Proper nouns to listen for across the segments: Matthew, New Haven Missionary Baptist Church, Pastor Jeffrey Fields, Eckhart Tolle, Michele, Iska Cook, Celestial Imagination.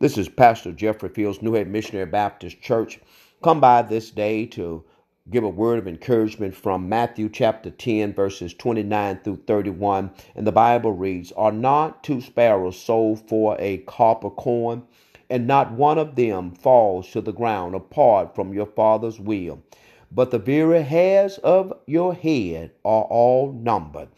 This is Pastor Jeffrey Fields, New Haven Missionary Baptist Church. Come by this day to give a word of encouragement from Matthew chapter 10, verses 29 through 31. And the Bible reads, "Are not two sparrows sold for a cob of corn? And not one of them falls to the ground apart from your Father's will. But the very hairs of your head are all numbered.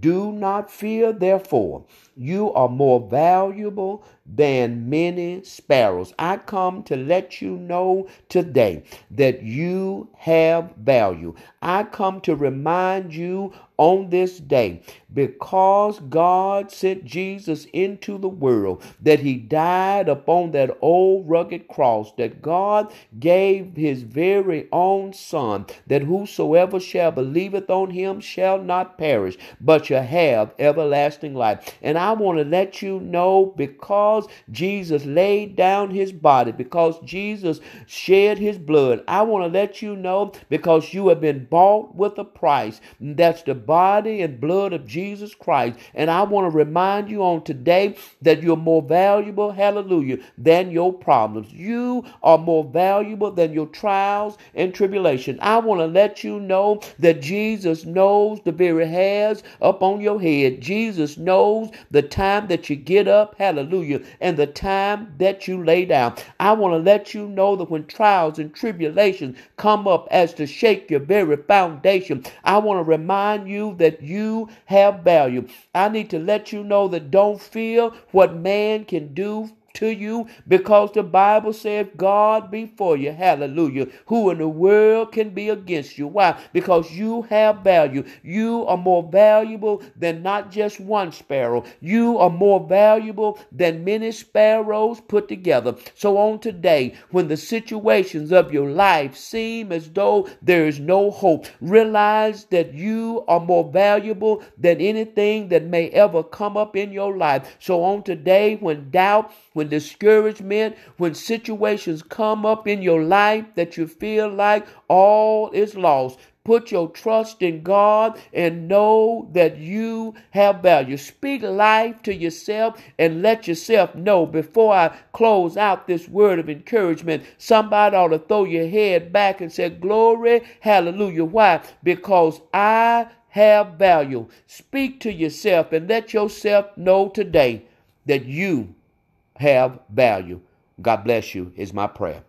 Do not fear, therefore, you are more valuable than many sparrows." I come to let you know today that you have value. I come to remind you on this day, because God sent Jesus into the world, that he died upon that old rugged cross, that God gave his very own Son, that whosoever shall believeth on him shall not perish, but shall have everlasting life. And I want to let you know, because Jesus laid down his body, because Jesus shed his blood, I want to let you know, because you have been bought with a price. That's the body and blood of Jesus Christ. And I want to remind you on today that you're more valuable, hallelujah, than your problems. You are more valuable than your trials and tribulations. I want to let you know that Jesus knows the very hairs upon your head. Jesus knows the time that you get up, hallelujah, and the time that you lay down. I want to let you know that when trials and tribulations come up as to shake your very foundation, I want to remind you that you have value. I need to let you know that don't fear what man can do to you, because the Bible says God be for you, hallelujah, who in the world can be against you. Why? Because you have value. You are more valuable than not just one sparrow. You are more valuable than many sparrows put together. So on today, when the situations of your life seem as though there is no hope, realize that you are more valuable than anything that may ever come up in your life. So on today, when doubt, when discouragement, when situations come up in your life that you feel like all is lost, put your trust in God and know that you have value. Speak life to yourself and let yourself know. Before I close out this word of encouragement, somebody ought to throw your head back and say, "Glory, hallelujah." Why? Because I have value. Speak to yourself and let yourself know today that you have value. God bless you is my prayer.